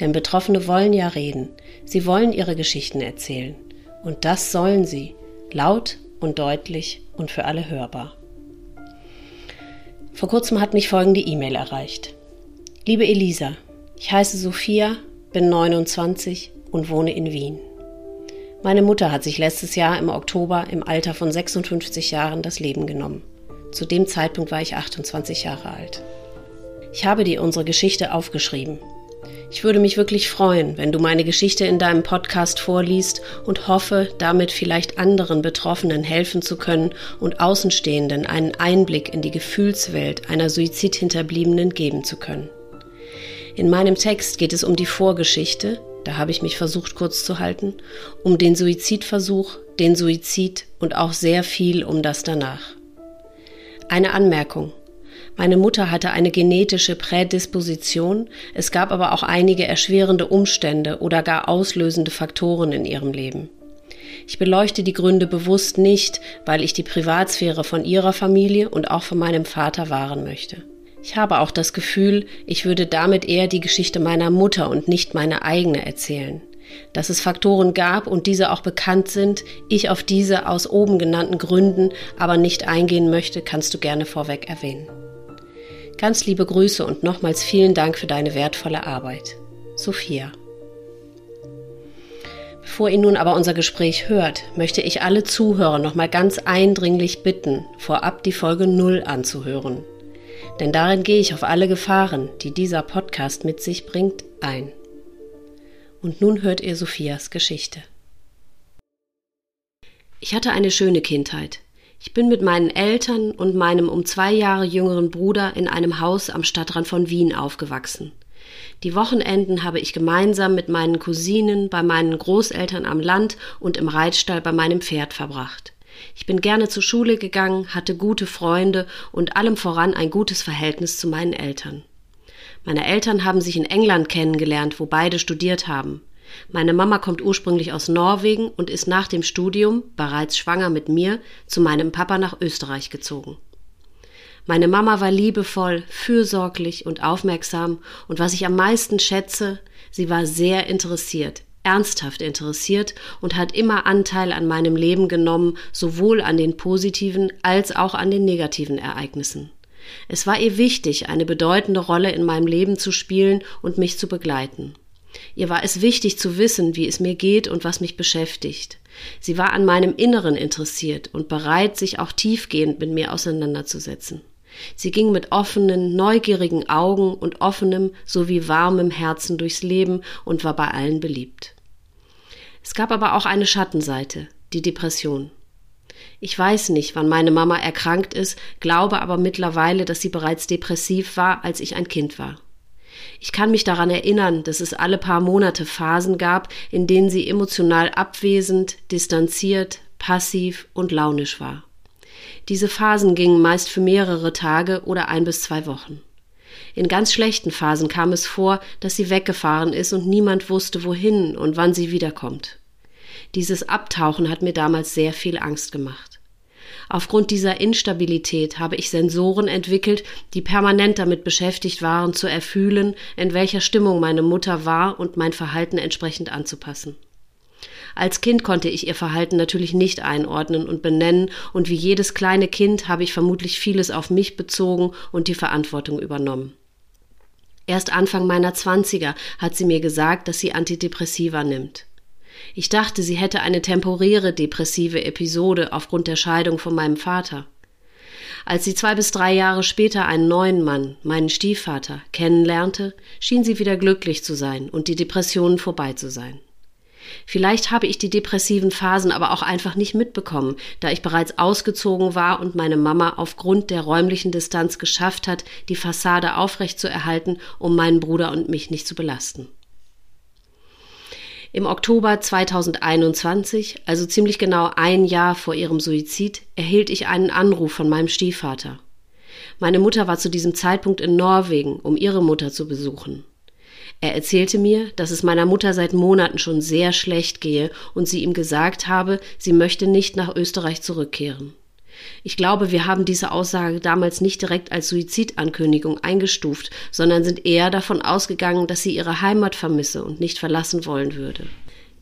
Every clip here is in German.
Denn Betroffene wollen ja reden, sie wollen ihre Geschichten erzählen. Und das sollen sie, laut und deutlich und für alle hörbar. Vor kurzem hat mich folgende E-Mail erreicht. Liebe Elisa, ich heiße Sophia, bin 29 und wohne in Wien. Meine Mutter hat sich letztes Jahr im Oktober im Alter von 56 Jahren das Leben genommen. Zu dem Zeitpunkt war ich 28 Jahre alt. Ich habe dir unsere Geschichte aufgeschrieben. Ich würde mich wirklich freuen, wenn du meine Geschichte in deinem Podcast vorliest und hoffe, damit vielleicht anderen Betroffenen helfen zu können und Außenstehenden einen Einblick in die Gefühlswelt einer Suizidhinterbliebenen geben zu können. In meinem Text geht es um die Vorgeschichte, da habe ich mich versucht kurz zu halten, um den Suizidversuch, den Suizid und auch sehr viel um das danach. Eine Anmerkung. Meine Mutter hatte eine genetische Prädisposition, es gab aber auch einige erschwerende Umstände oder gar auslösende Faktoren in ihrem Leben. Ich beleuchte die Gründe bewusst nicht, weil ich die Privatsphäre von ihrer Familie und auch von meinem Vater wahren möchte. Ich habe auch das Gefühl, ich würde damit eher die Geschichte meiner Mutter und nicht meine eigene erzählen. Dass es Faktoren gab und diese auch bekannt sind, ich auf diese aus oben genannten Gründen aber nicht eingehen möchte, kannst du gerne vorweg erwähnen. Ganz liebe Grüße und nochmals vielen Dank für deine wertvolle Arbeit. Sophia. Bevor ihr nun aber unser Gespräch hört, möchte ich alle Zuhörer nochmal ganz eindringlich bitten, vorab die Folge 0 anzuhören. Denn darin gehe ich auf alle Gefahren, die dieser Podcast mit sich bringt, ein. Und nun hört ihr Sophias Geschichte. Ich hatte eine schöne Kindheit. Ich bin mit meinen Eltern und meinem um 2 Jahre jüngeren Bruder in einem Haus am Stadtrand von Wien aufgewachsen. Die Wochenenden habe ich gemeinsam mit meinen Cousinen, bei meinen Großeltern am Land und im Reitstall bei meinem Pferd verbracht. Ich bin gerne zur Schule gegangen, hatte gute Freunde und allem voran ein gutes Verhältnis zu meinen Eltern. Meine Eltern haben sich in England kennengelernt, wo beide studiert haben. Meine Mama kommt ursprünglich aus Norwegen und ist nach dem Studium, bereits schwanger mit mir, zu meinem Papa nach Österreich gezogen. Meine Mama war liebevoll, fürsorglich und aufmerksam und was ich am meisten schätze, sie war sehr interessiert, ernsthaft interessiert und hat immer Anteil an meinem Leben genommen, sowohl an den positiven als auch an den negativen Ereignissen. Es war ihr wichtig, eine bedeutende Rolle in meinem Leben zu spielen und mich zu begleiten. Ihr war es wichtig zu wissen, wie es mir geht und was mich beschäftigt. Sie war an meinem Inneren interessiert und bereit, sich auch tiefgehend mit mir auseinanderzusetzen. Sie ging mit offenen, neugierigen Augen und offenem sowie warmem Herzen durchs Leben und war bei allen beliebt. Es gab aber auch eine Schattenseite, die Depression. Ich weiß nicht, wann meine Mama erkrankt ist, glaube aber mittlerweile, dass sie bereits depressiv war, als ich ein Kind war. Ich kann mich daran erinnern, dass es alle paar Monate Phasen gab, in denen sie emotional abwesend, distanziert, passiv und launisch war. Diese Phasen gingen meist für mehrere Tage oder 1 bis 2 Wochen. In ganz schlechten Phasen kam es vor, dass sie weggefahren ist und niemand wusste, wohin und wann sie wiederkommt. Dieses Abtauchen hat mir damals sehr viel Angst gemacht. Aufgrund dieser Instabilität habe ich Sensoren entwickelt, die permanent damit beschäftigt waren, zu erfühlen, in welcher Stimmung meine Mutter war und mein Verhalten entsprechend anzupassen. Als Kind konnte ich ihr Verhalten natürlich nicht einordnen und benennen und wie jedes kleine Kind habe ich vermutlich vieles auf mich bezogen und die Verantwortung übernommen. Erst Anfang meiner 20er hat sie mir gesagt, dass sie Antidepressiva nimmt. Ich dachte, sie hätte eine temporäre depressive Episode aufgrund der Scheidung von meinem Vater. Als sie 2 bis 3 Jahre später einen neuen Mann, meinen Stiefvater, kennenlernte, schien sie wieder glücklich zu sein und die Depressionen vorbei zu sein. Vielleicht habe ich die depressiven Phasen aber auch einfach nicht mitbekommen, da ich bereits ausgezogen war und meine Mama aufgrund der räumlichen Distanz geschafft hat, die Fassade aufrechtzuerhalten, um meinen Bruder und mich nicht zu belasten. Im Oktober 2021, also ziemlich genau ein Jahr vor ihrem Suizid, erhielt ich einen Anruf von meinem Stiefvater. Meine Mutter war zu diesem Zeitpunkt in Norwegen, um ihre Mutter zu besuchen. Er erzählte mir, dass es meiner Mutter seit Monaten schon sehr schlecht gehe und sie ihm gesagt habe, sie möchte nicht nach Österreich zurückkehren. Ich glaube, wir haben diese Aussage damals nicht direkt als Suizidankündigung eingestuft, sondern sind eher davon ausgegangen, dass sie ihre Heimat vermisse und nicht verlassen wollen würde.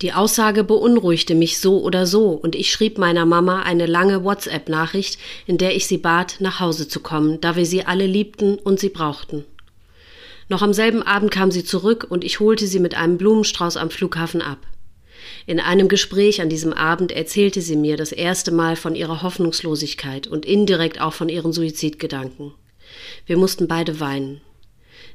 Die Aussage beunruhigte mich so oder so und ich schrieb meiner Mama eine lange WhatsApp-Nachricht, in der ich sie bat, nach Hause zu kommen, da wir sie alle liebten und sie brauchten. Noch am selben Abend kam sie zurück und ich holte sie mit einem Blumenstrauß am Flughafen ab. In einem Gespräch an diesem Abend erzählte sie mir das erste Mal von ihrer Hoffnungslosigkeit und indirekt auch von ihren Suizidgedanken. Wir mussten beide weinen.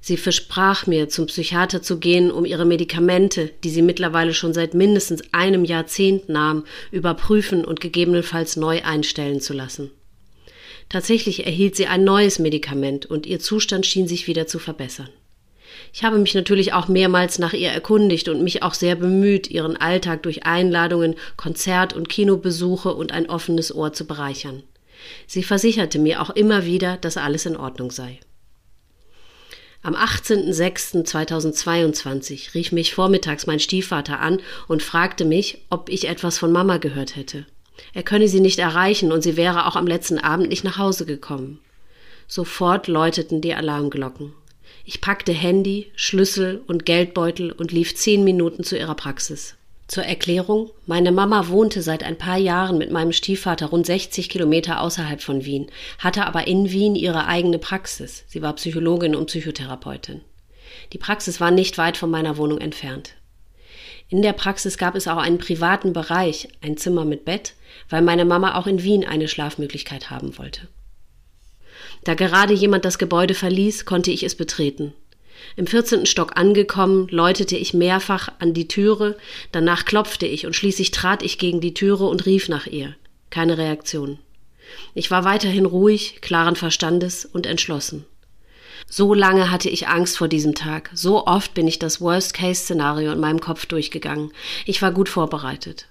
Sie versprach mir, zum Psychiater zu gehen, um ihre Medikamente, die sie mittlerweile schon seit mindestens einem Jahrzehnt nahm, überprüfen und gegebenenfalls neu einstellen zu lassen. Tatsächlich erhielt sie ein neues Medikament und ihr Zustand schien sich wieder zu verbessern. Ich habe mich natürlich auch mehrmals nach ihr erkundigt und mich auch sehr bemüht, ihren Alltag durch Einladungen, Konzert- und Kinobesuche und ein offenes Ohr zu bereichern. Sie versicherte mir auch immer wieder, dass alles in Ordnung sei. Am 18.06.2022 rief mich vormittags mein Stiefvater an und fragte mich, ob ich etwas von Mama gehört hätte. Er könne sie nicht erreichen und sie wäre auch am letzten Abend nicht nach Hause gekommen. Sofort läuteten die Alarmglocken. Ich packte Handy, Schlüssel und Geldbeutel und lief 10 Minuten zu ihrer Praxis. Zur Erklärung, meine Mama wohnte seit ein paar Jahren mit meinem Stiefvater rund 60 Kilometer außerhalb von Wien, hatte aber in Wien ihre eigene Praxis. Sie war Psychologin und Psychotherapeutin. Die Praxis war nicht weit von meiner Wohnung entfernt. In der Praxis gab es auch einen privaten Bereich, ein Zimmer mit Bett, weil meine Mama auch in Wien eine Schlafmöglichkeit haben wollte. Da gerade jemand das Gebäude verließ, konnte ich es betreten. Im 14. Stock angekommen, läutete ich mehrfach an die Türe, danach klopfte ich und schließlich trat ich gegen die Türe und rief nach ihr. Keine Reaktion. Ich war weiterhin ruhig, klaren Verstandes und entschlossen. So lange hatte ich Angst vor diesem Tag. So oft bin ich das Worst-Case-Szenario in meinem Kopf durchgegangen. Ich war gut vorbereitet.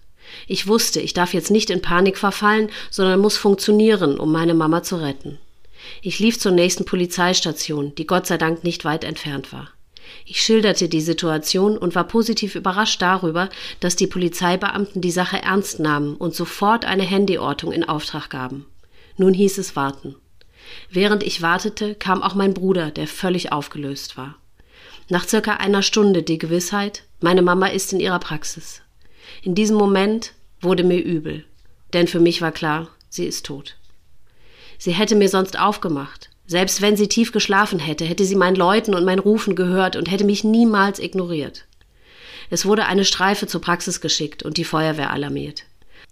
Ich wusste, ich darf jetzt nicht in Panik verfallen, sondern muss funktionieren, um meine Mama zu retten. Ich lief zur nächsten Polizeistation, die Gott sei Dank nicht weit entfernt war. Ich schilderte die Situation und war positiv überrascht darüber, dass die Polizeibeamten die Sache ernst nahmen und sofort eine Handyortung in Auftrag gaben. Nun hieß es warten. Während ich wartete, kam auch mein Bruder, der völlig aufgelöst war. Nach circa einer Stunde die Gewissheit, meine Mama ist in ihrer Praxis. In diesem Moment wurde mir übel, denn für mich war klar, sie ist tot. Sie hätte mir sonst aufgemacht. Selbst wenn sie tief geschlafen hätte, hätte sie mein Läuten und mein Rufen gehört und hätte mich niemals ignoriert. Es wurde eine Streife zur Praxis geschickt und die Feuerwehr alarmiert.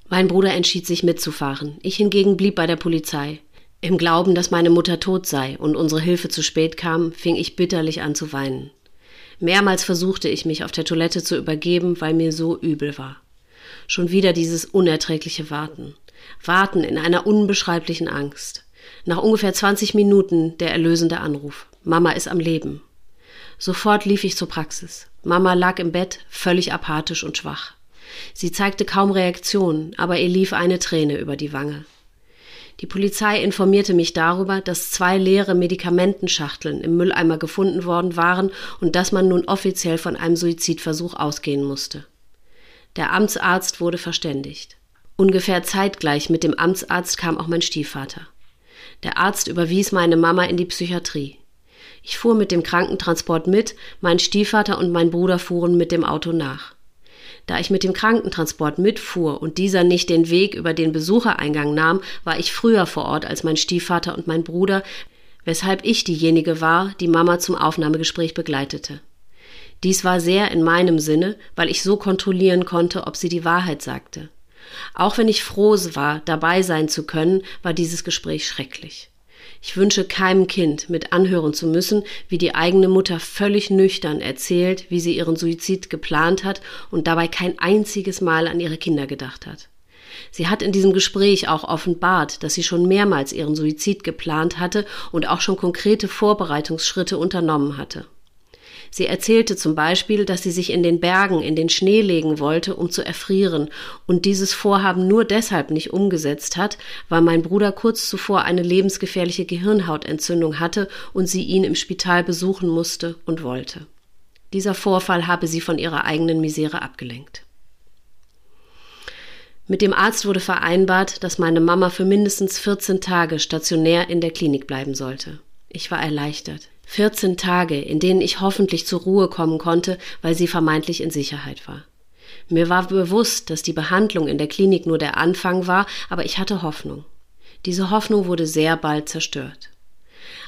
Mein Bruder entschied sich mitzufahren. Ich hingegen blieb bei der Polizei. Im Glauben, dass meine Mutter tot sei und unsere Hilfe zu spät kam, fing ich bitterlich an zu weinen. Mehrmals versuchte ich, mich auf der Toilette zu übergeben, weil mir so übel war. Schon wieder dieses unerträgliche Warten. Warten in einer unbeschreiblichen Angst. Nach ungefähr 20 Minuten der erlösende Anruf. Mama ist am Leben. Sofort lief ich zur Praxis. Mama lag im Bett, völlig apathisch und schwach. Sie zeigte kaum Reaktion, aber ihr lief eine Träne über die Wange. Die Polizei informierte mich darüber, dass 2 leere Medikamentenschachteln im Mülleimer gefunden worden waren und dass man nun offiziell von einem Suizidversuch ausgehen musste. Der Amtsarzt wurde verständigt. Ungefähr zeitgleich mit dem Amtsarzt kam auch mein Stiefvater. Der Arzt überwies meine Mama in die Psychiatrie. Ich fuhr mit dem Krankentransport mit, mein Stiefvater und mein Bruder fuhren mit dem Auto nach. Da ich mit dem Krankentransport mitfuhr und dieser nicht den Weg über den Besuchereingang nahm, war ich früher vor Ort als mein Stiefvater und mein Bruder, weshalb ich diejenige war, die Mama zum Aufnahmegespräch begleitete. Dies war sehr in meinem Sinne, weil ich so kontrollieren konnte, ob sie die Wahrheit sagte. Auch wenn ich froh war, dabei sein zu können, war dieses Gespräch schrecklich. Ich wünsche keinem Kind, mit anhören zu müssen, wie die eigene Mutter völlig nüchtern erzählt, wie sie ihren Suizid geplant hat und dabei kein einziges Mal an ihre Kinder gedacht hat. Sie hat in diesem Gespräch auch offenbart, dass sie schon mehrmals ihren Suizid geplant hatte und auch schon konkrete Vorbereitungsschritte unternommen hatte. Sie erzählte zum Beispiel, dass sie sich in den Bergen in den Schnee legen wollte, um zu erfrieren, und dieses Vorhaben nur deshalb nicht umgesetzt hat, weil mein Bruder kurz zuvor eine lebensgefährliche Gehirnhautentzündung hatte und sie ihn im Spital besuchen musste und wollte. Dieser Vorfall habe sie von ihrer eigenen Misere abgelenkt. Mit dem Arzt wurde vereinbart, dass meine Mama für mindestens 14 Tage stationär in der Klinik bleiben sollte. Ich war erleichtert. 14 Tage, in denen ich hoffentlich zur Ruhe kommen konnte, weil sie vermeintlich in Sicherheit war. Mir war bewusst, dass die Behandlung in der Klinik nur der Anfang war, aber ich hatte Hoffnung. Diese Hoffnung wurde sehr bald zerstört.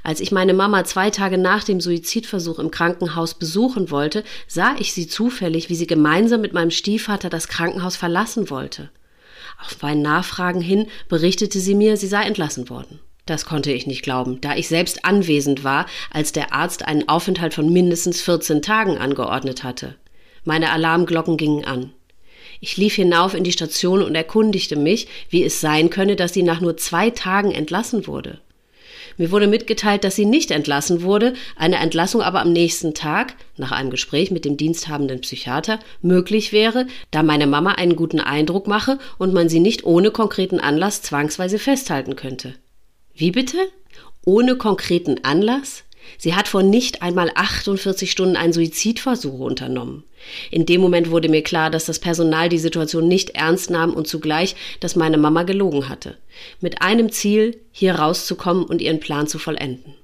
Als ich meine Mama 2 Tage nach dem Suizidversuch im Krankenhaus besuchen wollte, sah ich sie zufällig, wie sie gemeinsam mit meinem Stiefvater das Krankenhaus verlassen wollte. Auf meine Nachfragen hin berichtete sie mir, sie sei entlassen worden. Das konnte ich nicht glauben, da ich selbst anwesend war, als der Arzt einen Aufenthalt von mindestens 14 Tagen angeordnet hatte. Meine Alarmglocken gingen an. Ich lief hinauf in die Station und erkundigte mich, wie es sein könne, dass sie nach nur 2 Tagen entlassen wurde. Mir wurde mitgeteilt, dass sie nicht entlassen wurde, eine Entlassung aber am nächsten Tag, nach einem Gespräch mit dem diensthabenden Psychiater, möglich wäre, da meine Mama einen guten Eindruck mache und man sie nicht ohne konkreten Anlass zwangsweise festhalten könnte. Wie bitte? Ohne konkreten Anlass? Sie hat vor nicht einmal 48 Stunden einen Suizidversuch unternommen. In dem Moment wurde mir klar, dass das Personal die Situation nicht ernst nahm und zugleich, dass meine Mama gelogen hatte. Mit einem Ziel, hier rauszukommen und ihren Plan zu vollenden.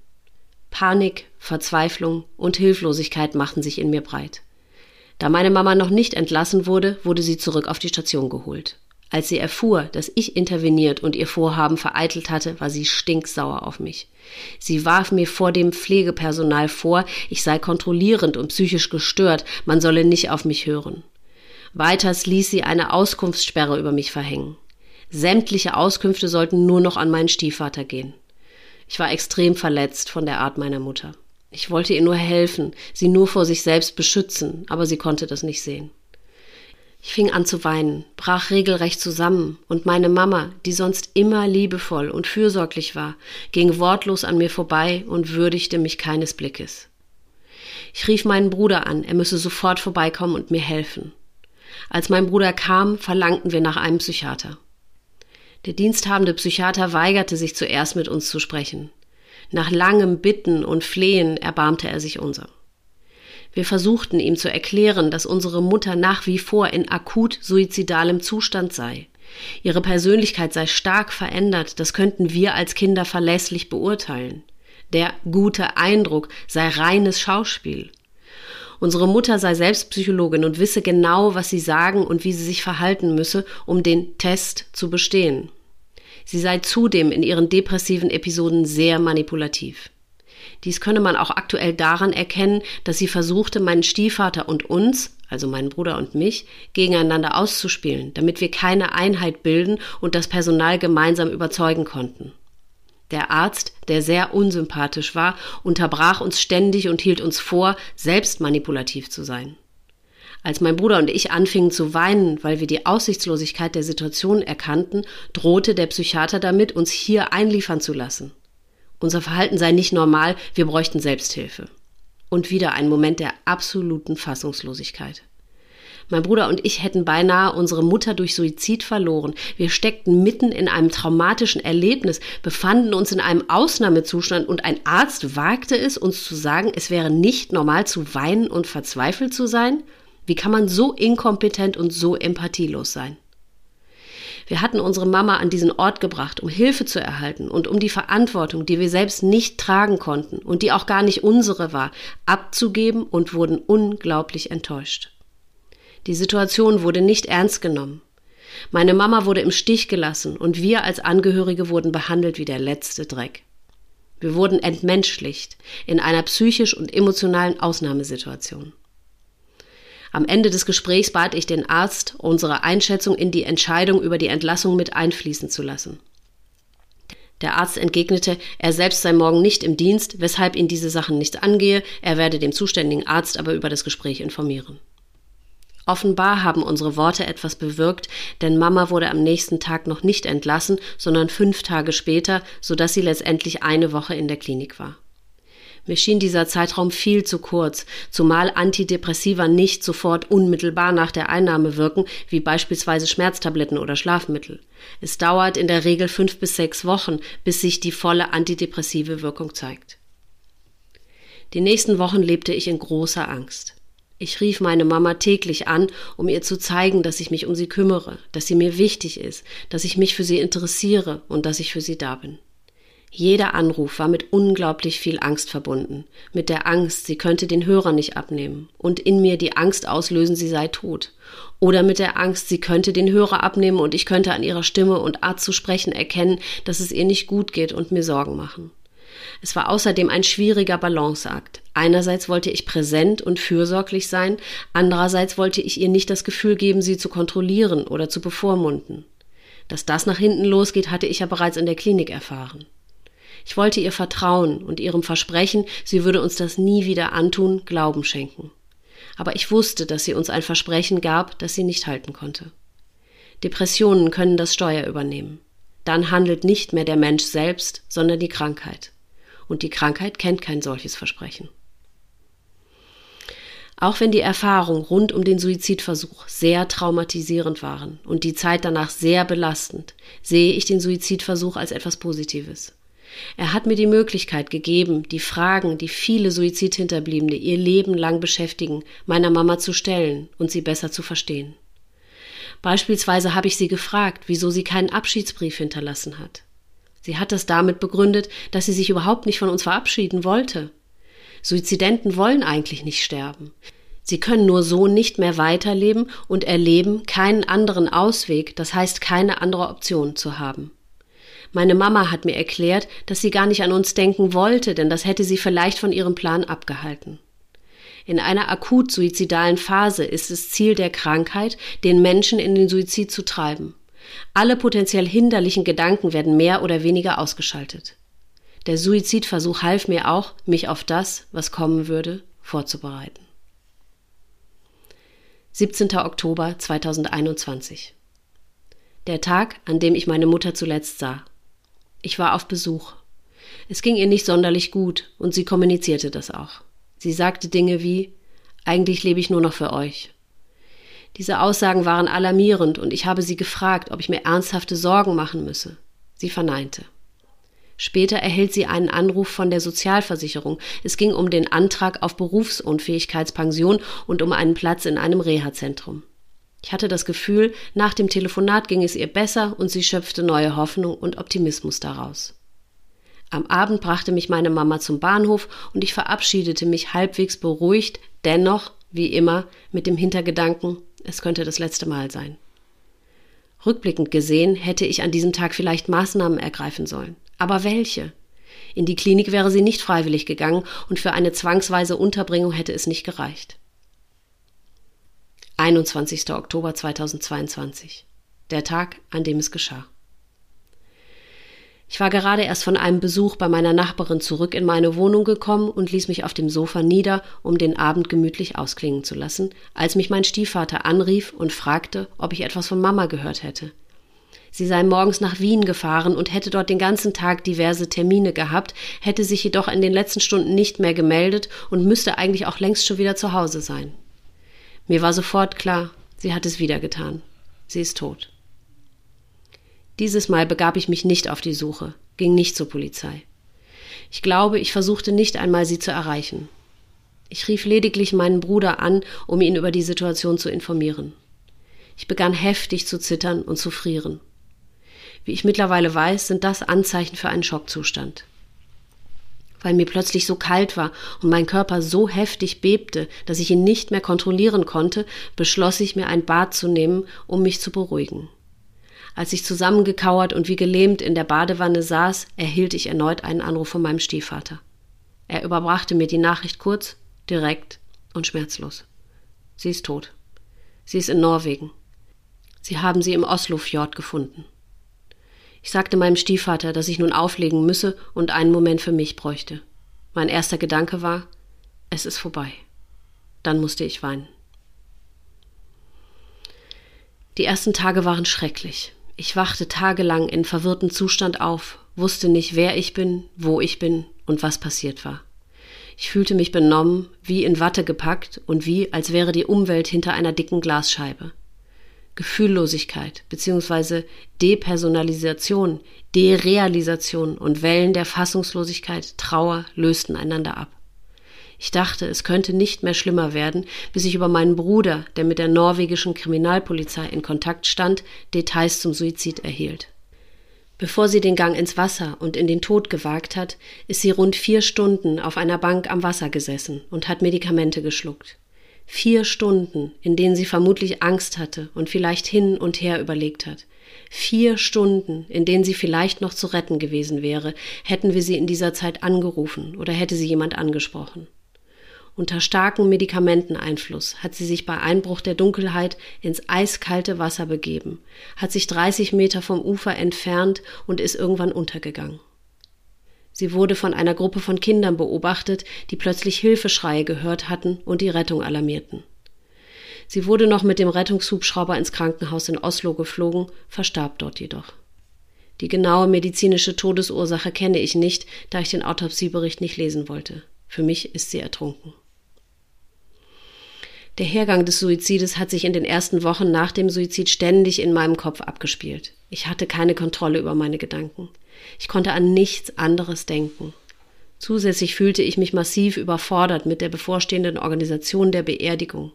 Panik, Verzweiflung und Hilflosigkeit machten sich in mir breit. Da meine Mama noch nicht entlassen wurde, wurde sie zurück auf die Station geholt. Als sie erfuhr, dass ich interveniert und ihr Vorhaben vereitelt hatte, war sie stinksauer auf mich. Sie warf mir vor dem Pflegepersonal vor, ich sei kontrollierend und psychisch gestört, man solle nicht auf mich hören. Weiters ließ sie eine Auskunftssperre über mich verhängen. Sämtliche Auskünfte sollten nur noch an meinen Stiefvater gehen. Ich war extrem verletzt von der Art meiner Mutter. Ich wollte ihr nur helfen, sie nur vor sich selbst beschützen, aber sie konnte das nicht sehen. Ich fing an zu weinen, brach regelrecht zusammen und meine Mama, die sonst immer liebevoll und fürsorglich war, ging wortlos an mir vorbei und würdigte mich keines Blickes. Ich rief meinen Bruder an, er müsse sofort vorbeikommen und mir helfen. Als mein Bruder kam, verlangten wir nach einem Psychiater. Der diensthabende Psychiater weigerte sich zuerst, mit uns zu sprechen. Nach langem Bitten und Flehen erbarmte er sich unser. Wir versuchten ihm zu erklären, dass unsere Mutter nach wie vor in akut suizidalem Zustand sei. Ihre Persönlichkeit sei stark verändert, das könnten wir als Kinder verlässlich beurteilen. Der gute Eindruck sei reines Schauspiel. Unsere Mutter sei selbst Psychologin und wisse genau, was sie sagen und wie sie sich verhalten müsse, um den Test zu bestehen. Sie sei zudem in ihren depressiven Episoden sehr manipulativ. Dies könne man auch aktuell daran erkennen, dass sie versuchte, meinen Stiefvater und uns, also meinen Bruder und mich, gegeneinander auszuspielen, damit wir keine Einheit bilden und das Personal gemeinsam überzeugen konnten. Der Arzt, der sehr unsympathisch war, unterbrach uns ständig und hielt uns vor, selbst manipulativ zu sein. Als mein Bruder und ich anfingen zu weinen, weil wir die Aussichtslosigkeit der Situation erkannten, drohte der Psychiater damit, uns hier einliefern zu lassen. Unser Verhalten sei nicht normal, wir bräuchten Selbsthilfe. Und wieder ein Moment der absoluten Fassungslosigkeit. Mein Bruder und ich hätten beinahe unsere Mutter durch Suizid verloren. Wir steckten mitten in einem traumatischen Erlebnis, befanden uns in einem Ausnahmezustand und ein Arzt wagte es, uns zu sagen, es wäre nicht normal zu weinen und verzweifelt zu sein? Wie kann man so inkompetent und so empathielos sein? Wir hatten unsere Mama an diesen Ort gebracht, um Hilfe zu erhalten und um die Verantwortung, die wir selbst nicht tragen konnten und die auch gar nicht unsere war, abzugeben und wurden unglaublich enttäuscht. Die Situation wurde nicht ernst genommen. Meine Mama wurde im Stich gelassen und wir als Angehörige wurden behandelt wie der letzte Dreck. Wir wurden entmenschlicht in einer psychisch und emotionalen Ausnahmesituation. Am Ende des Gesprächs bat ich den Arzt, unsere Einschätzung in die Entscheidung über die Entlassung mit einfließen zu lassen. Der Arzt entgegnete, er selbst sei morgen nicht im Dienst, weshalb ihn diese Sachen nichts angehe, er werde den zuständigen Arzt aber über das Gespräch informieren. Offenbar haben unsere Worte etwas bewirkt, denn Mama wurde am nächsten Tag noch nicht entlassen, sondern 5 Tage später, sodass sie letztendlich eine Woche in der Klinik war. Mir schien dieser Zeitraum viel zu kurz, zumal Antidepressiva nicht sofort unmittelbar nach der Einnahme wirken, wie beispielsweise Schmerztabletten oder Schlafmittel. Es dauert in der Regel 5 bis 6 Wochen, bis sich die volle antidepressive Wirkung zeigt. Die nächsten Wochen lebte ich in großer Angst. Ich rief meine Mama täglich an, um ihr zu zeigen, dass ich mich um sie kümmere, dass sie mir wichtig ist, dass ich mich für sie interessiere und dass ich für sie da bin. Jeder Anruf war mit unglaublich viel Angst verbunden. Mit der Angst, sie könnte den Hörer nicht abnehmen und in mir die Angst auslösen, sie sei tot. Oder mit der Angst, sie könnte den Hörer abnehmen und ich könnte an ihrer Stimme und Art zu sprechen erkennen, dass es ihr nicht gut geht und mir Sorgen machen. Es war außerdem ein schwieriger Balanceakt. Einerseits wollte ich präsent und fürsorglich sein, andererseits wollte ich ihr nicht das Gefühl geben, sie zu kontrollieren oder zu bevormunden. Dass das nach hinten losgeht, hatte ich ja bereits in der Klinik erfahren. Ich wollte ihr Vertrauen und ihrem Versprechen, sie würde uns das nie wieder antun, Glauben schenken. Aber ich wusste, dass sie uns ein Versprechen gab, das sie nicht halten konnte. Depressionen können das Steuer übernehmen. Dann handelt nicht mehr der Mensch selbst, sondern die Krankheit. Und die Krankheit kennt kein solches Versprechen. Auch wenn die Erfahrungen rund um den Suizidversuch sehr traumatisierend waren und die Zeit danach sehr belastend, sehe ich den Suizidversuch als etwas Positives. Er hat mir die Möglichkeit gegeben, die Fragen, die viele Suizidhinterbliebene ihr Leben lang beschäftigen, meiner Mama zu stellen und sie besser zu verstehen. Beispielsweise habe ich sie gefragt, wieso sie keinen Abschiedsbrief hinterlassen hat. Sie hat das damit begründet, dass sie sich überhaupt nicht von uns verabschieden wollte. Suizidenten wollen eigentlich nicht sterben. Sie können nur so nicht mehr weiterleben und erleben, keinen anderen Ausweg, das heißt keine andere Option zu haben. Meine Mama hat mir erklärt, dass sie gar nicht an uns denken wollte, denn das hätte sie vielleicht von ihrem Plan abgehalten. In einer akut suizidalen Phase ist es Ziel der Krankheit, den Menschen in den Suizid zu treiben. Alle potenziell hinderlichen Gedanken werden mehr oder weniger ausgeschaltet. Der Suizidversuch half mir auch, mich auf das, was kommen würde, vorzubereiten. 17. Oktober 2021. Der Tag, an dem ich meine Mutter zuletzt sah. Ich war auf Besuch. Es ging ihr nicht sonderlich gut und sie kommunizierte das auch. Sie sagte Dinge wie, eigentlich lebe ich nur noch für euch. Diese Aussagen waren alarmierend und ich habe sie gefragt, ob ich mir ernsthafte Sorgen machen müsse. Sie verneinte. Später erhielt sie einen Anruf von der Sozialversicherung. Es ging um den Antrag auf Berufsunfähigkeitspension und um einen Platz in einem Reha-Zentrum. Ich hatte das Gefühl, nach dem Telefonat ging es ihr besser und sie schöpfte neue Hoffnung und Optimismus daraus. Am Abend brachte mich meine Mama zum Bahnhof und ich verabschiedete mich halbwegs beruhigt, dennoch, wie immer, mit dem Hintergedanken, es könnte das letzte Mal sein. Rückblickend gesehen hätte ich an diesem Tag vielleicht Maßnahmen ergreifen sollen. Aber welche? In die Klinik wäre sie nicht freiwillig gegangen und für eine zwangsweise Unterbringung hätte es nicht gereicht. 21. Oktober 2022. Der Tag, an dem es geschah. Ich war gerade erst von einem Besuch bei meiner Nachbarin zurück in meine Wohnung gekommen und ließ mich auf dem Sofa nieder, um den Abend gemütlich ausklingen zu lassen, als mich mein Stiefvater anrief und fragte, ob ich etwas von Mama gehört hätte. Sie sei morgens nach Wien gefahren und hätte dort den ganzen Tag diverse Termine gehabt, hätte sich jedoch in den letzten Stunden nicht mehr gemeldet und müsste eigentlich auch längst schon wieder zu Hause sein. Mir war sofort klar, sie hat es wieder getan. Sie ist tot. Dieses Mal begab ich mich nicht auf die Suche, ging nicht zur Polizei. Ich glaube, ich versuchte nicht einmal, sie zu erreichen. Ich rief lediglich meinen Bruder an, um ihn über die Situation zu informieren. Ich begann heftig zu zittern und zu frieren. Wie ich mittlerweile weiß, sind das Anzeichen für einen Schockzustand. Weil mir plötzlich so kalt war und mein Körper so heftig bebte, dass ich ihn nicht mehr kontrollieren konnte, beschloss ich, mir ein Bad zu nehmen, um mich zu beruhigen. Als ich zusammengekauert und wie gelähmt in der Badewanne saß, erhielt ich erneut einen Anruf von meinem Stiefvater. Er überbrachte mir die Nachricht kurz, direkt und schmerzlos. Sie ist tot. Sie ist in Norwegen. Sie haben sie im Oslofjord gefunden. Ich sagte meinem Stiefvater, dass ich nun auflegen müsse und einen Moment für mich bräuchte. Mein erster Gedanke war, es ist vorbei. Dann musste ich weinen. Die ersten Tage waren schrecklich. Ich wachte tagelang in verwirrtem Zustand auf, wusste nicht, wer ich bin, wo ich bin und was passiert war. Ich fühlte mich benommen, wie in Watte gepackt und wie, als wäre die Umwelt hinter einer dicken Glasscheibe. Gefühllosigkeit bzw. Depersonalisation, Derealisation und Wellen der Fassungslosigkeit, Trauer lösten einander ab. Ich dachte, es könnte nicht mehr schlimmer werden, bis ich über meinen Bruder, der mit der norwegischen Kriminalpolizei in Kontakt stand, Details zum Suizid erhielt. Bevor sie den Gang ins Wasser und in den Tod gewagt hat, ist sie rund 4 Stunden auf einer Bank am Wasser gesessen und hat Medikamente geschluckt. 4 Stunden, in denen sie vermutlich Angst hatte und vielleicht hin und her überlegt hat. 4 Stunden, in denen sie vielleicht noch zu retten gewesen wäre, hätten wir sie in dieser Zeit angerufen oder hätte sie jemand angesprochen. Unter starkem Medikamenteneinfluss hat sie sich bei Einbruch der Dunkelheit ins eiskalte Wasser begeben, hat sich 30 Meter vom Ufer entfernt und ist irgendwann untergegangen. Sie wurde von einer Gruppe von Kindern beobachtet, die plötzlich Hilfeschreie gehört hatten und die Rettung alarmierten. Sie wurde noch mit dem Rettungshubschrauber ins Krankenhaus in Oslo geflogen, verstarb dort jedoch. Die genaue medizinische Todesursache kenne ich nicht, da ich den Autopsiebericht nicht lesen wollte. Für mich ist sie ertrunken. Der Hergang des Suizides hat sich in den ersten Wochen nach dem Suizid ständig in meinem Kopf abgespielt. Ich hatte keine Kontrolle über meine Gedanken. Ich konnte an nichts anderes denken. Zusätzlich fühlte ich mich massiv überfordert mit der bevorstehenden Organisation der Beerdigung.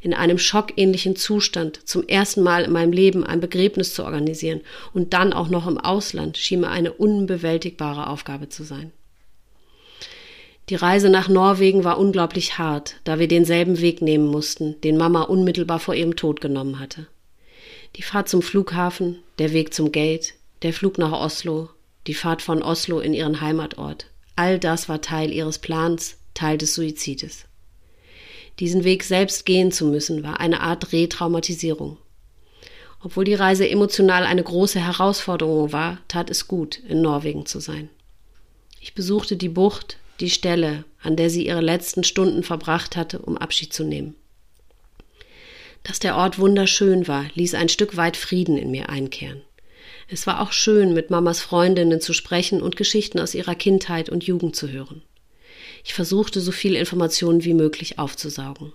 In einem schockähnlichen Zustand zum ersten Mal in meinem Leben ein Begräbnis zu organisieren und dann auch noch im Ausland schien mir eine unbewältigbare Aufgabe zu sein. Die Reise nach Norwegen war unglaublich hart, da wir denselben Weg nehmen mussten, den Mama unmittelbar vor ihrem Tod genommen hatte. Die Fahrt zum Flughafen, der Weg zum Gate, der Flug nach Oslo, die Fahrt von Oslo in ihren Heimatort, all das war Teil ihres Plans, Teil des Suizides. Diesen Weg selbst gehen zu müssen, war eine Art Retraumatisierung. Obwohl die Reise emotional eine große Herausforderung war, tat es gut, in Norwegen zu sein. Ich besuchte die Bucht, die Stelle, an der sie ihre letzten Stunden verbracht hatte, um Abschied zu nehmen. Dass der Ort wunderschön war, ließ ein Stück weit Frieden in mir einkehren. Es war auch schön, mit Mamas Freundinnen zu sprechen und Geschichten aus ihrer Kindheit und Jugend zu hören. Ich versuchte, so viel Informationen wie möglich aufzusaugen.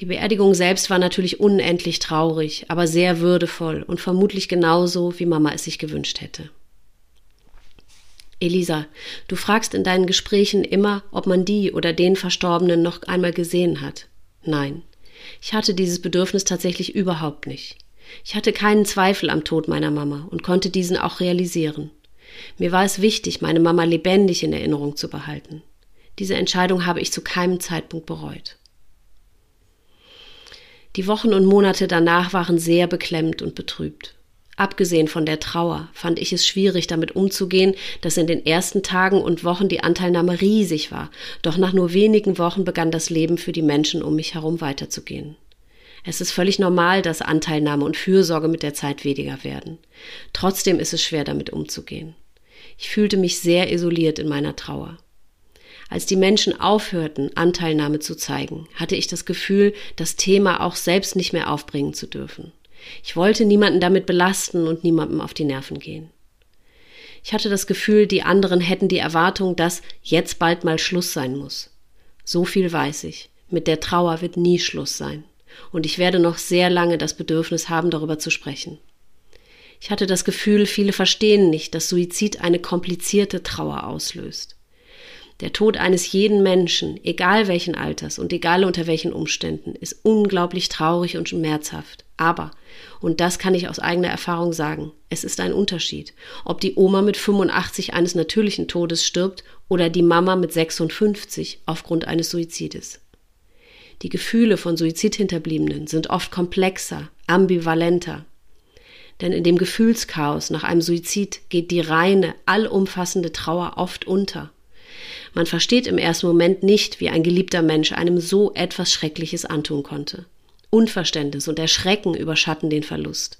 Die Beerdigung selbst war natürlich unendlich traurig, aber sehr würdevoll und vermutlich genauso, wie Mama es sich gewünscht hätte. Elisa, du fragst in deinen Gesprächen immer, ob man die oder den Verstorbenen noch einmal gesehen hat. Nein, ich hatte dieses Bedürfnis tatsächlich überhaupt nicht. Ich hatte keinen Zweifel am Tod meiner Mama und konnte diesen auch realisieren. Mir war es wichtig, meine Mama lebendig in Erinnerung zu behalten. Diese Entscheidung habe ich zu keinem Zeitpunkt bereut. Die Wochen und Monate danach waren sehr beklemmend und betrübt. Abgesehen von der Trauer fand ich es schwierig, damit umzugehen, dass in den ersten Tagen und Wochen die Anteilnahme riesig war, doch nach nur wenigen Wochen begann das Leben für die Menschen um mich herum weiterzugehen. Es ist völlig normal, dass Anteilnahme und Fürsorge mit der Zeit weniger werden. Trotzdem ist es schwer, damit umzugehen. Ich fühlte mich sehr isoliert in meiner Trauer. Als die Menschen aufhörten, Anteilnahme zu zeigen, hatte ich das Gefühl, das Thema auch selbst nicht mehr aufbringen zu dürfen. Ich wollte niemanden damit belasten und niemandem auf die Nerven gehen. Ich hatte das Gefühl, die anderen hätten die Erwartung, dass jetzt bald mal Schluss sein muss. So viel weiß ich, mit der Trauer wird nie Schluss sein. Und ich werde noch sehr lange das Bedürfnis haben, darüber zu sprechen. Ich hatte das Gefühl, viele verstehen nicht, dass Suizid eine komplizierte Trauer auslöst. Der Tod eines jeden Menschen, egal welchen Alters und egal unter welchen Umständen, ist unglaublich traurig und schmerzhaft. Aber, und das kann ich aus eigener Erfahrung sagen, es ist ein Unterschied, ob die Oma mit 85 eines natürlichen Todes stirbt oder die Mama mit 56 aufgrund eines Suizides. Die Gefühle von Suizidhinterbliebenen sind oft komplexer, ambivalenter. Denn in dem Gefühlschaos nach einem Suizid geht die reine, allumfassende Trauer oft unter. Man versteht im ersten Moment nicht, wie ein geliebter Mensch einem so etwas Schreckliches antun konnte. Unverständnis und Erschrecken überschatten den Verlust.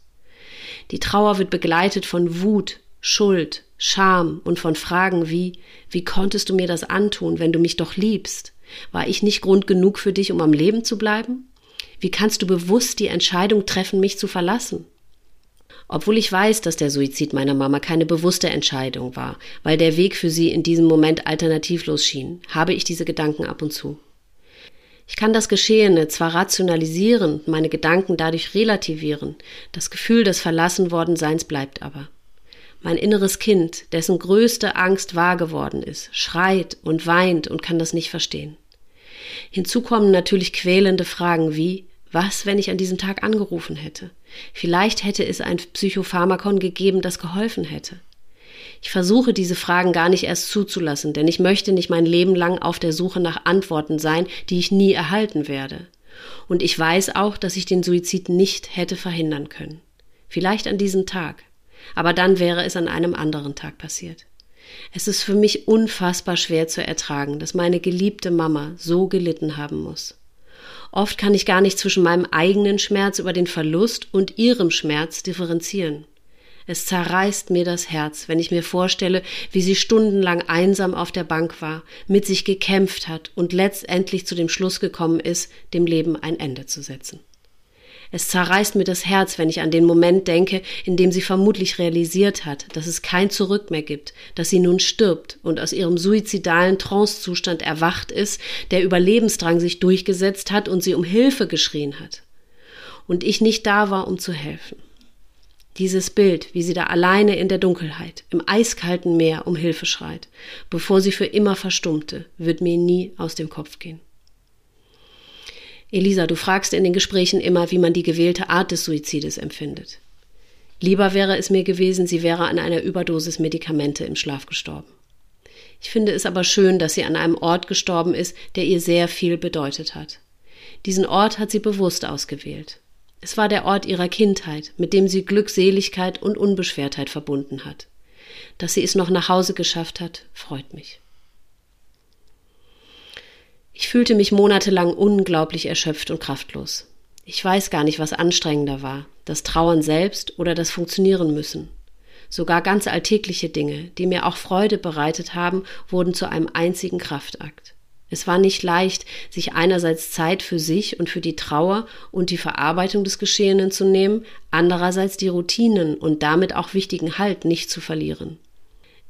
Die Trauer wird begleitet von Wut, Schuld, Scham und von Fragen wie: Wie konntest du mir das antun, wenn du mich doch liebst? War ich nicht Grund genug für dich, um am Leben zu bleiben? Wie kannst du bewusst die Entscheidung treffen, mich zu verlassen? Obwohl ich weiß, dass der Suizid meiner Mama keine bewusste Entscheidung war, weil der Weg für sie in diesem Moment alternativlos schien, habe ich diese Gedanken ab und zu. Ich kann das Geschehene zwar rationalisieren und meine Gedanken dadurch relativieren, das Gefühl des Verlassenwordenseins bleibt aber. Mein inneres Kind, dessen größte Angst wahr geworden ist, schreit und weint und kann das nicht verstehen. Hinzu kommen natürlich quälende Fragen wie: Was, wenn ich an diesem Tag angerufen hätte? Vielleicht hätte es ein Psychopharmakon gegeben, das geholfen hätte. Ich versuche, diese Fragen gar nicht erst zuzulassen, denn ich möchte nicht mein Leben lang auf der Suche nach Antworten sein, die ich nie erhalten werde. Und ich weiß auch, dass ich den Suizid nicht hätte verhindern können. Vielleicht an diesem Tag, aber dann wäre es an einem anderen Tag passiert. Es ist für mich unfassbar schwer zu ertragen, dass meine geliebte Mama so gelitten haben muss. Oft kann ich gar nicht zwischen meinem eigenen Schmerz über den Verlust und ihrem Schmerz differenzieren. Es zerreißt mir das Herz, wenn ich mir vorstelle, wie sie stundenlang einsam auf der Bank war, mit sich gekämpft hat und letztendlich zu dem Schluss gekommen ist, dem Leben ein Ende zu setzen. Es zerreißt mir das Herz, wenn ich an den Moment denke, in dem sie vermutlich realisiert hat, dass es kein Zurück mehr gibt, dass sie nun stirbt und aus ihrem suizidalen Trancezustand erwacht ist, der Überlebensdrang sich durchgesetzt hat und sie um Hilfe geschrien hat. Und ich nicht da war, um zu helfen. Dieses Bild, wie sie da alleine in der Dunkelheit, im eiskalten Meer um Hilfe schreit, bevor sie für immer verstummte, wird mir nie aus dem Kopf gehen. Elisa, du fragst in den Gesprächen immer, wie man die gewählte Art des Suizides empfindet. Lieber wäre es mir gewesen, sie wäre an einer Überdosis Medikamente im Schlaf gestorben. Ich finde es aber schön, dass sie an einem Ort gestorben ist, der ihr sehr viel bedeutet hat. Diesen Ort hat sie bewusst ausgewählt. Es war der Ort ihrer Kindheit, mit dem sie Glückseligkeit und Unbeschwertheit verbunden hat. Dass sie es noch nach Hause geschafft hat, freut mich. Ich fühlte mich monatelang unglaublich erschöpft und kraftlos. Ich weiß gar nicht, was anstrengender war, das Trauern selbst oder das Funktionieren müssen. Sogar ganz alltägliche Dinge, die mir auch Freude bereitet haben, wurden zu einem einzigen Kraftakt. Es war nicht leicht, sich einerseits Zeit für sich und für die Trauer und die Verarbeitung des Geschehenen zu nehmen, andererseits die Routinen und damit auch wichtigen Halt nicht zu verlieren.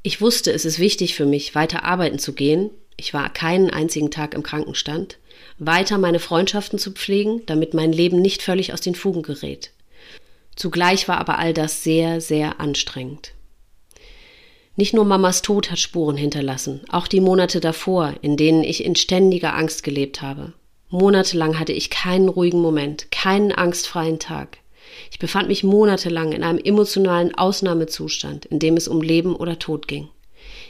Ich wusste, es ist wichtig für mich, weiter arbeiten zu gehen. Ich war keinen einzigen Tag im Krankenstand, weiter meine Freundschaften zu pflegen, damit mein Leben nicht völlig aus den Fugen gerät. Zugleich war aber all das sehr, sehr anstrengend. Nicht nur Mamas Tod hat Spuren hinterlassen, auch die Monate davor, in denen ich in ständiger Angst gelebt habe. Monatelang hatte ich keinen ruhigen Moment, keinen angstfreien Tag. Ich befand mich monatelang in einem emotionalen Ausnahmezustand, in dem es um Leben oder Tod ging.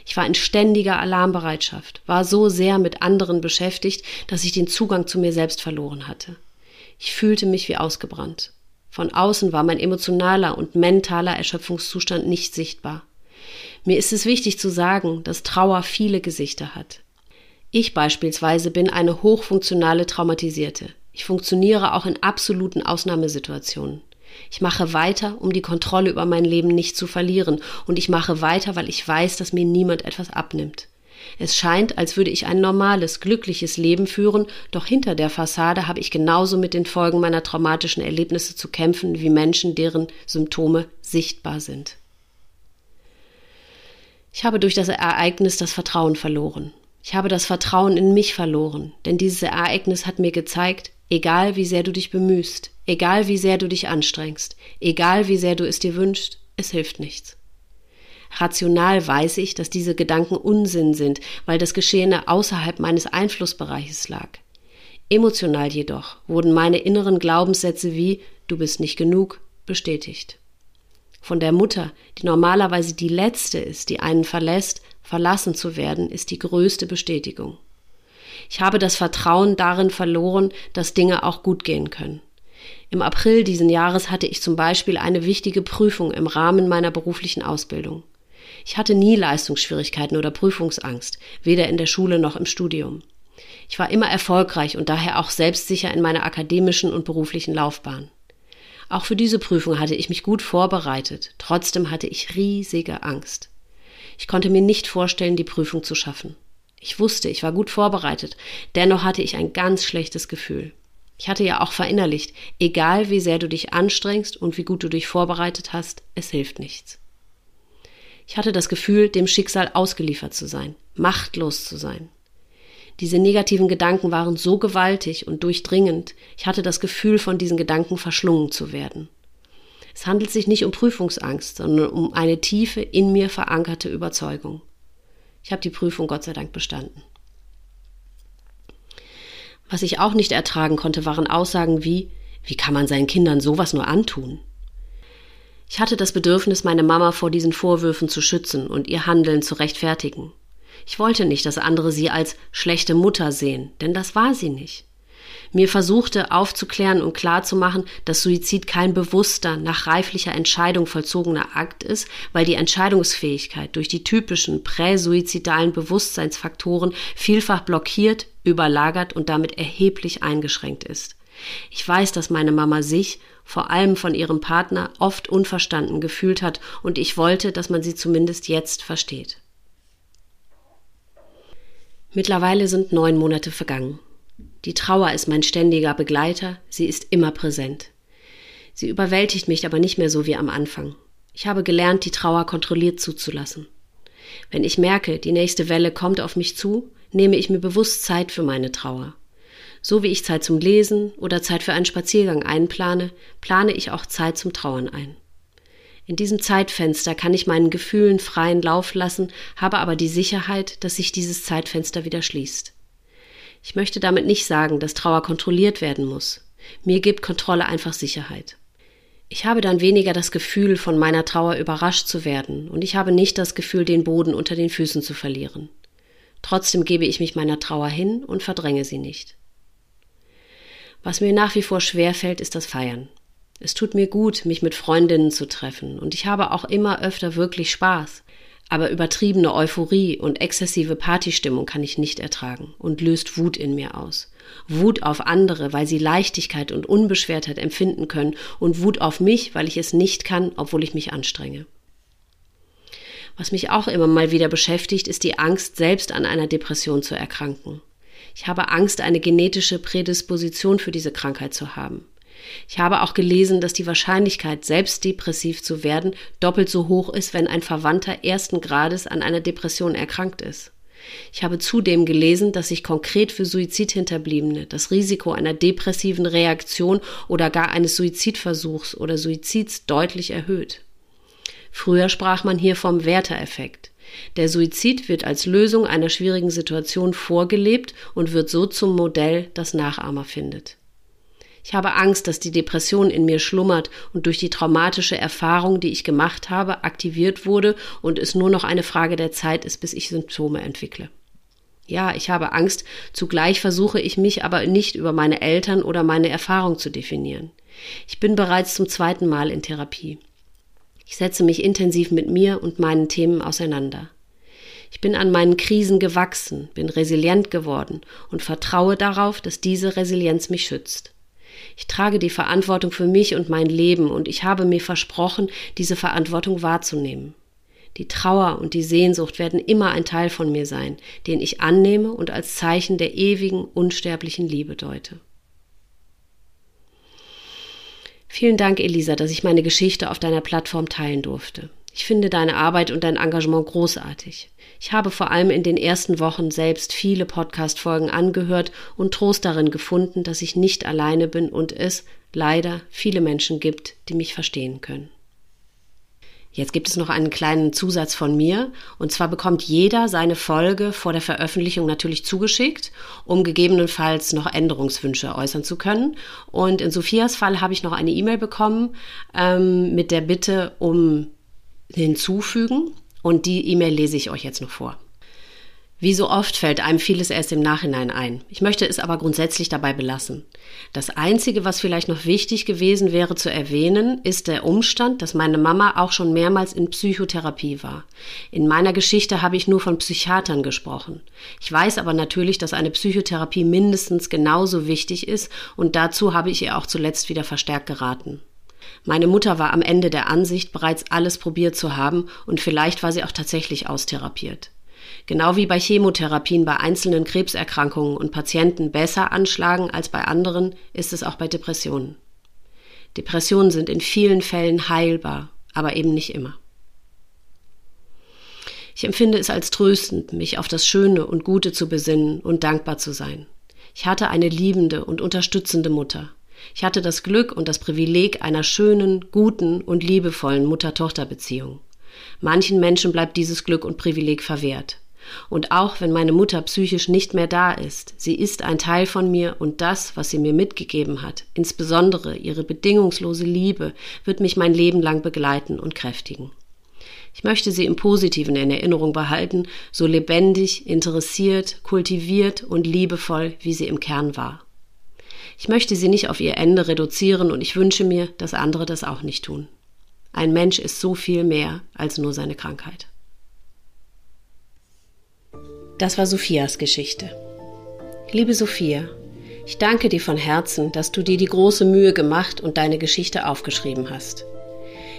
Ich war in ständiger Alarmbereitschaft, war so sehr mit anderen beschäftigt, dass ich den Zugang zu mir selbst verloren hatte. Ich fühlte mich wie ausgebrannt. Von außen war mein emotionaler und mentaler Erschöpfungszustand nicht sichtbar. Mir ist es wichtig zu sagen, dass Trauer viele Gesichter hat. Ich beispielsweise bin eine hochfunktionale Traumatisierte. Ich funktioniere auch in absoluten Ausnahmesituationen. Ich mache weiter, um die Kontrolle über mein Leben nicht zu verlieren, und ich mache weiter, weil ich weiß, dass mir niemand etwas abnimmt. Es scheint, als würde ich ein normales, glückliches Leben führen, doch hinter der Fassade habe ich genauso mit den Folgen meiner traumatischen Erlebnisse zu kämpfen wie Menschen, deren Symptome sichtbar sind. Ich habe durch das Ereignis das Vertrauen verloren. Ich habe das Vertrauen in mich verloren, denn dieses Ereignis hat mir gezeigt: Egal wie sehr du dich bemühst, egal wie sehr du dich anstrengst, egal wie sehr du es dir wünschst, es hilft nichts. Rational weiß ich, dass diese Gedanken Unsinn sind, weil das Geschehene außerhalb meines Einflussbereiches lag. Emotional jedoch wurden meine inneren Glaubenssätze wie „Du bist nicht genug“ bestätigt. Von der Mutter, die normalerweise die Letzte ist, die einen verlässt, verlassen zu werden, ist die größte Bestätigung. Ich habe das Vertrauen darin verloren, dass Dinge auch gut gehen können. Im April diesen Jahres hatte ich zum Beispiel eine wichtige Prüfung im Rahmen meiner beruflichen Ausbildung. Ich hatte nie Leistungsschwierigkeiten oder Prüfungsangst, weder in der Schule noch im Studium. Ich war immer erfolgreich und daher auch selbstsicher in meiner akademischen und beruflichen Laufbahn. Auch für diese Prüfung hatte ich mich gut vorbereitet, trotzdem hatte ich riesige Angst. Ich konnte mir nicht vorstellen, die Prüfung zu schaffen. Ich wusste, ich war gut vorbereitet, dennoch hatte ich ein ganz schlechtes Gefühl. Ich hatte ja auch verinnerlicht, egal wie sehr du dich anstrengst und wie gut du dich vorbereitet hast, es hilft nichts. Ich hatte das Gefühl, dem Schicksal ausgeliefert zu sein, machtlos zu sein. Diese negativen Gedanken waren so gewaltig und durchdringend, ich hatte das Gefühl, von diesen Gedanken verschlungen zu werden. Es handelt sich nicht um Prüfungsangst, sondern um eine tiefe, in mir verankerte Überzeugung. Ich habe die Prüfung Gott sei Dank bestanden. Was ich auch nicht ertragen konnte, waren Aussagen wie, wie kann man seinen Kindern sowas nur antun? Ich hatte das Bedürfnis, meine Mama vor diesen Vorwürfen zu schützen und ihr Handeln zu rechtfertigen. Ich wollte nicht, dass andere sie als schlechte Mutter sehen, denn das war sie nicht. Mir versuchte aufzuklären und klarzumachen, dass Suizid kein bewusster, nach reiflicher Entscheidung vollzogener Akt ist, weil die Entscheidungsfähigkeit durch die typischen präsuizidalen Bewusstseinsfaktoren vielfach blockiert, überlagert und damit erheblich eingeschränkt ist. Ich weiß, dass meine Mama sich, vor allem von ihrem Partner, oft unverstanden gefühlt hat und ich wollte, dass man sie zumindest jetzt versteht. Mittlerweile sind 9 Monate vergangen. Die Trauer ist mein ständiger Begleiter, sie ist immer präsent. Sie überwältigt mich aber nicht mehr so wie am Anfang. Ich habe gelernt, die Trauer kontrolliert zuzulassen. Wenn ich merke, die nächste Welle kommt auf mich zu, nehme ich mir bewusst Zeit für meine Trauer. So wie ich Zeit zum Lesen oder Zeit für einen Spaziergang einplane, plane ich auch Zeit zum Trauern ein. In diesem Zeitfenster kann ich meinen Gefühlen freien Lauf lassen, habe aber die Sicherheit, dass sich dieses Zeitfenster wieder schließt. Ich möchte damit nicht sagen, dass Trauer kontrolliert werden muss. Mir gibt Kontrolle einfach Sicherheit. Ich habe dann weniger das Gefühl, von meiner Trauer überrascht zu werden und ich habe nicht das Gefühl, den Boden unter den Füßen zu verlieren. Trotzdem gebe ich mich meiner Trauer hin und verdränge sie nicht. Was mir nach wie vor schwerfällt, ist das Feiern. Es tut mir gut, mich mit Freundinnen zu treffen und ich habe auch immer öfter wirklich Spaß. Aber übertriebene Euphorie und exzessive Partystimmung kann ich nicht ertragen und löst Wut in mir aus. Wut auf andere, weil sie Leichtigkeit und Unbeschwertheit empfinden können und Wut auf mich, weil ich es nicht kann, obwohl ich mich anstrenge. Was mich auch immer mal wieder beschäftigt, ist die Angst, selbst an einer Depression zu erkranken. Ich habe Angst, eine genetische Prädisposition für diese Krankheit zu haben. Ich habe auch gelesen, dass die Wahrscheinlichkeit, selbst depressiv zu werden, doppelt so hoch ist, wenn ein Verwandter ersten Grades an einer Depression erkrankt ist. Ich habe zudem gelesen, dass sich konkret für Suizidhinterbliebene das Risiko einer depressiven Reaktion oder gar eines Suizidversuchs oder Suizids deutlich erhöht. Früher sprach man hier vom Werther-Effekt. Der Suizid wird als Lösung einer schwierigen Situation vorgelebt und wird so zum Modell, das Nachahmer findet. Ich habe Angst, dass die Depression in mir schlummert und durch die traumatische Erfahrung, die ich gemacht habe, aktiviert wurde und es nur noch eine Frage der Zeit ist, bis ich Symptome entwickle. Ja, ich habe Angst, zugleich versuche ich mich aber nicht über meine Eltern oder meine Erfahrung zu definieren. Ich bin bereits zum 2. Mal in Therapie. Ich setze mich intensiv mit mir und meinen Themen auseinander. Ich bin an meinen Krisen gewachsen, bin resilient geworden und vertraue darauf, dass diese Resilienz mich schützt. Ich trage die Verantwortung für mich und mein Leben und ich habe mir versprochen, diese Verantwortung wahrzunehmen. Die Trauer und die Sehnsucht werden immer ein Teil von mir sein, den ich annehme und als Zeichen der ewigen, unsterblichen Liebe deute. Vielen Dank, Elisa, dass ich meine Geschichte auf deiner Plattform teilen durfte. Ich finde deine Arbeit und dein Engagement großartig. Ich habe vor allem in den ersten Wochen selbst viele Podcast-Folgen angehört und Trost darin gefunden, dass ich nicht alleine bin und es leider viele Menschen gibt, die mich verstehen können. Jetzt gibt es noch einen kleinen Zusatz von mir. Und zwar bekommt jeder seine Folge vor der Veröffentlichung natürlich zugeschickt, um gegebenenfalls noch Änderungswünsche äußern zu können. Und in Sophias Fall habe ich noch eine E-Mail bekommen mit der Bitte um hinzufügen und die E-Mail lese ich euch jetzt noch vor. Wie so oft fällt einem vieles erst im Nachhinein ein. Ich möchte es aber grundsätzlich dabei belassen. Das Einzige, was vielleicht noch wichtig gewesen wäre zu erwähnen, ist der Umstand, dass meine Mama auch schon mehrmals in Psychotherapie war. In meiner Geschichte habe ich nur von Psychiatern gesprochen. Ich weiß aber natürlich, dass eine Psychotherapie mindestens genauso wichtig ist und dazu habe ich ihr auch zuletzt wieder verstärkt geraten. Meine Mutter war am Ende der Ansicht, bereits alles probiert zu haben und vielleicht war sie auch tatsächlich austherapiert. genau wie bei Chemotherapien bei einzelnen Krebserkrankungen und Patienten besser anschlagen als bei anderen, ist es auch bei Depressionen. Depressionen sind in vielen Fällen heilbar, aber eben nicht immer. Ich empfinde es als tröstend, mich auf das Schöne und Gute zu besinnen und dankbar zu sein. Ich hatte eine liebende und unterstützende Mutter. Ich hatte das Glück und das Privileg einer schönen, guten und liebevollen Mutter-Tochter-Beziehung. Manchen Menschen bleibt dieses Glück und Privileg verwehrt. Und auch wenn meine Mutter psychisch nicht mehr da ist, sie ist ein Teil von mir und das, was sie mir mitgegeben hat, insbesondere ihre bedingungslose Liebe, wird mich mein Leben lang begleiten und kräftigen. Ich möchte sie im Positiven in Erinnerung behalten, so lebendig, interessiert, kultiviert und liebevoll, wie sie im Kern war. Ich möchte sie nicht auf ihr Ende reduzieren und ich wünsche mir, dass andere das auch nicht tun. Ein Mensch ist so viel mehr als nur seine Krankheit. Das war Sophias Geschichte. Liebe Sophia, ich danke dir von Herzen, dass du dir die große Mühe gemacht und deine Geschichte aufgeschrieben hast.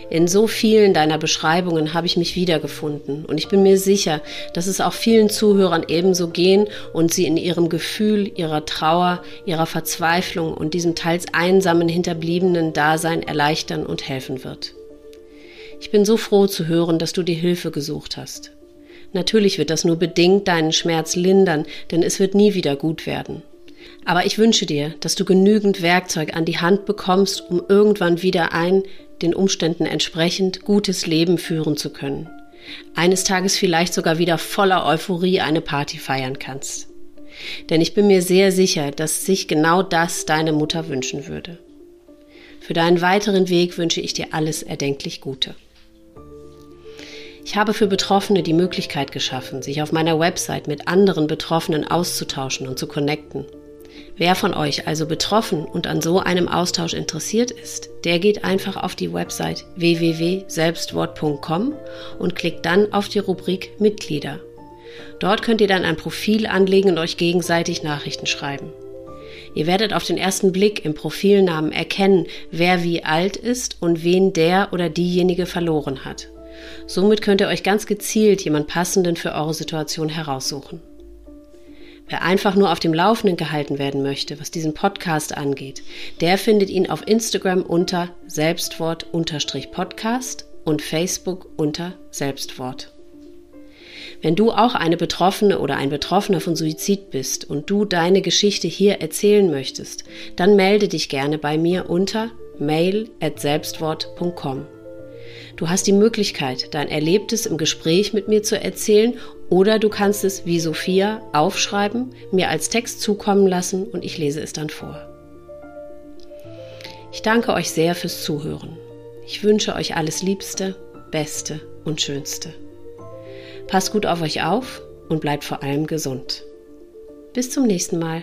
In so vielen deiner Beschreibungen habe ich mich wiedergefunden und ich bin mir sicher, dass es auch vielen Zuhörern ebenso gehen und sie in ihrem Gefühl, ihrer Trauer, ihrer Verzweiflung und diesem teils einsamen, hinterbliebenen Dasein erleichtern und helfen wird. Ich bin so froh zu hören, dass du dir Hilfe gesucht hast. Natürlich wird das nur bedingt deinen Schmerz lindern, denn es wird nie wieder gut werden. Aber ich wünsche dir, dass du genügend Werkzeug an die Hand bekommst, um irgendwann wieder den Umständen entsprechend gutes Leben führen zu können. Eines Tages vielleicht sogar wieder voller Euphorie eine Party feiern kannst. Denn ich bin mir sehr sicher, dass sich genau das deine Mutter wünschen würde. Für deinen weiteren Weg wünsche ich dir alles erdenklich Gute. Ich habe für Betroffene die Möglichkeit geschaffen, sich auf meiner Website mit anderen Betroffenen auszutauschen und zu connecten. Wer von euch also betroffen und an so einem Austausch interessiert ist, der geht einfach auf die Website www.selbstwort.com und klickt dann auf die Rubrik Mitglieder. Dort könnt ihr dann ein Profil anlegen und euch gegenseitig Nachrichten schreiben. Ihr werdet auf den ersten Blick im Profilnamen erkennen, wer wie alt ist und wen der oder diejenige verloren hat. Somit könnt ihr euch ganz gezielt jemand Passenden für eure Situation heraussuchen. Wer einfach nur auf dem Laufenden gehalten werden möchte, was diesen Podcast angeht, der findet ihn auf Instagram unter Selbstwort-Podcast und Facebook unter Selbstwort. Wenn du auch eine Betroffene oder ein Betroffener von Suizid bist und du deine Geschichte hier erzählen möchtest, dann melde dich gerne bei mir unter mail@selbstwort.com. Du hast die Möglichkeit, dein Erlebtes im Gespräch mit mir zu erzählen oder du kannst es, wie Sophia, aufschreiben, mir als Text zukommen lassen und ich lese es dann vor. Ich danke euch sehr fürs Zuhören. Ich wünsche euch alles Liebste, Beste und Schönste. Passt gut auf euch auf und bleibt vor allem gesund. Bis zum nächsten Mal.